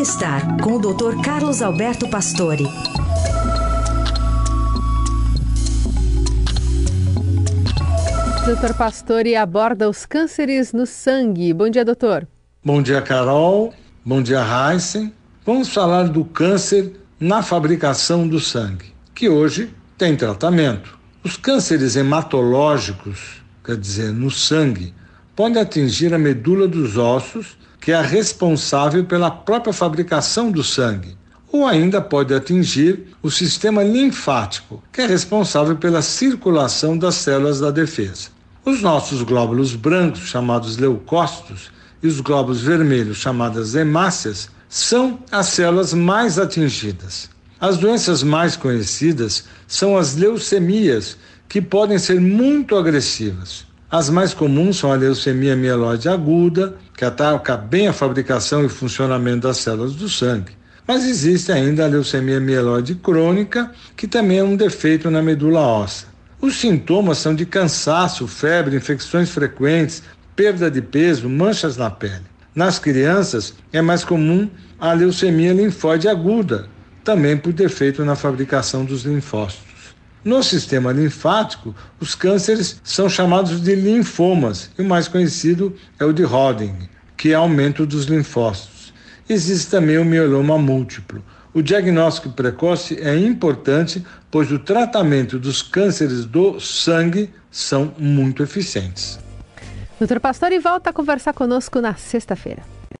Bem-Estar, com o Dr. Carlos Alberto Pastore. Dr. Pastore aborda os cânceres no sangue. Bom dia, doutor. Bom dia, Carol. Bom dia, Heisen. Vamos falar do câncer na fabricação do sangue, que hoje tem tratamento. Os cânceres hematológicos, quer dizer, no sangue, podem atingir a medula dos ossos, que é a responsável pela própria fabricação do sangue, ou ainda pode atingir o sistema linfático, que é responsável pela circulação das células da defesa. Os nossos glóbulos brancos, chamados leucócitos, e os glóbulos vermelhos, chamadas hemácias, são as células mais atingidas. As doenças mais conhecidas são as leucemias, que podem ser muito agressivas. As mais comuns são a leucemia mieloide aguda, que ataca bem a fabricação e funcionamento das células do sangue. Mas existe ainda a leucemia mieloide crônica, que também é um defeito na medula óssea. Os sintomas são de cansaço, febre, infecções frequentes, perda de peso, manchas na pele. Nas crianças, é mais comum a leucemia linfóide aguda, também por defeito na fabricação dos linfócitos. No sistema linfático, os cânceres são chamados de linfomas, e o mais conhecido é o de Hodgkin, que é aumento dos linfócitos. Existe também o mieloma múltiplo. O diagnóstico precoce é importante, pois o tratamento dos cânceres do sangue são muito eficientes. Dr. Pastore volta a conversar conosco na sexta-feira.